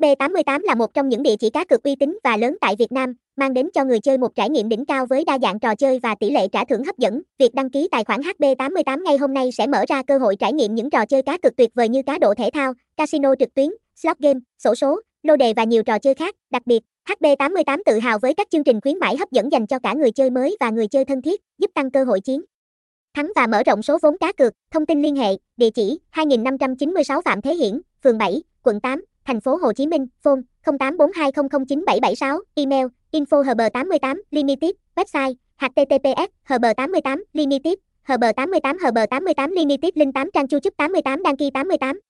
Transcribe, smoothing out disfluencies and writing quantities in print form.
HB88 là một trong những địa chỉ cá cược uy tín và lớn tại Việt Nam, mang đến cho người chơi một trải nghiệm đỉnh cao với đa dạng trò chơi và tỷ lệ trả thưởng hấp dẫn. Việc đăng ký tài khoản HB88 ngay hôm nay sẽ mở ra cơ hội trải nghiệm những trò chơi cá cược tuyệt vời như cá độ thể thao, casino trực tuyến, slot game, xổ số, lô đề và nhiều trò chơi khác. Đặc biệt, HB88 tự hào với các chương trình khuyến mãi hấp dẫn dành cho cả người chơi mới và người chơi thân thiết, giúp tăng cơ hội chiến thắng và mở rộng số vốn cá cược. Thông tin liên hệ: địa chỉ 2596 Phạm Thế Hiển, phường 7, quận 8, Thành phố Hồ Chí Minh. Phone 0842009776. Email info hb88.limited. Website https://hb88.limited. Link 8 trang YouTube 88 đăng ký 88.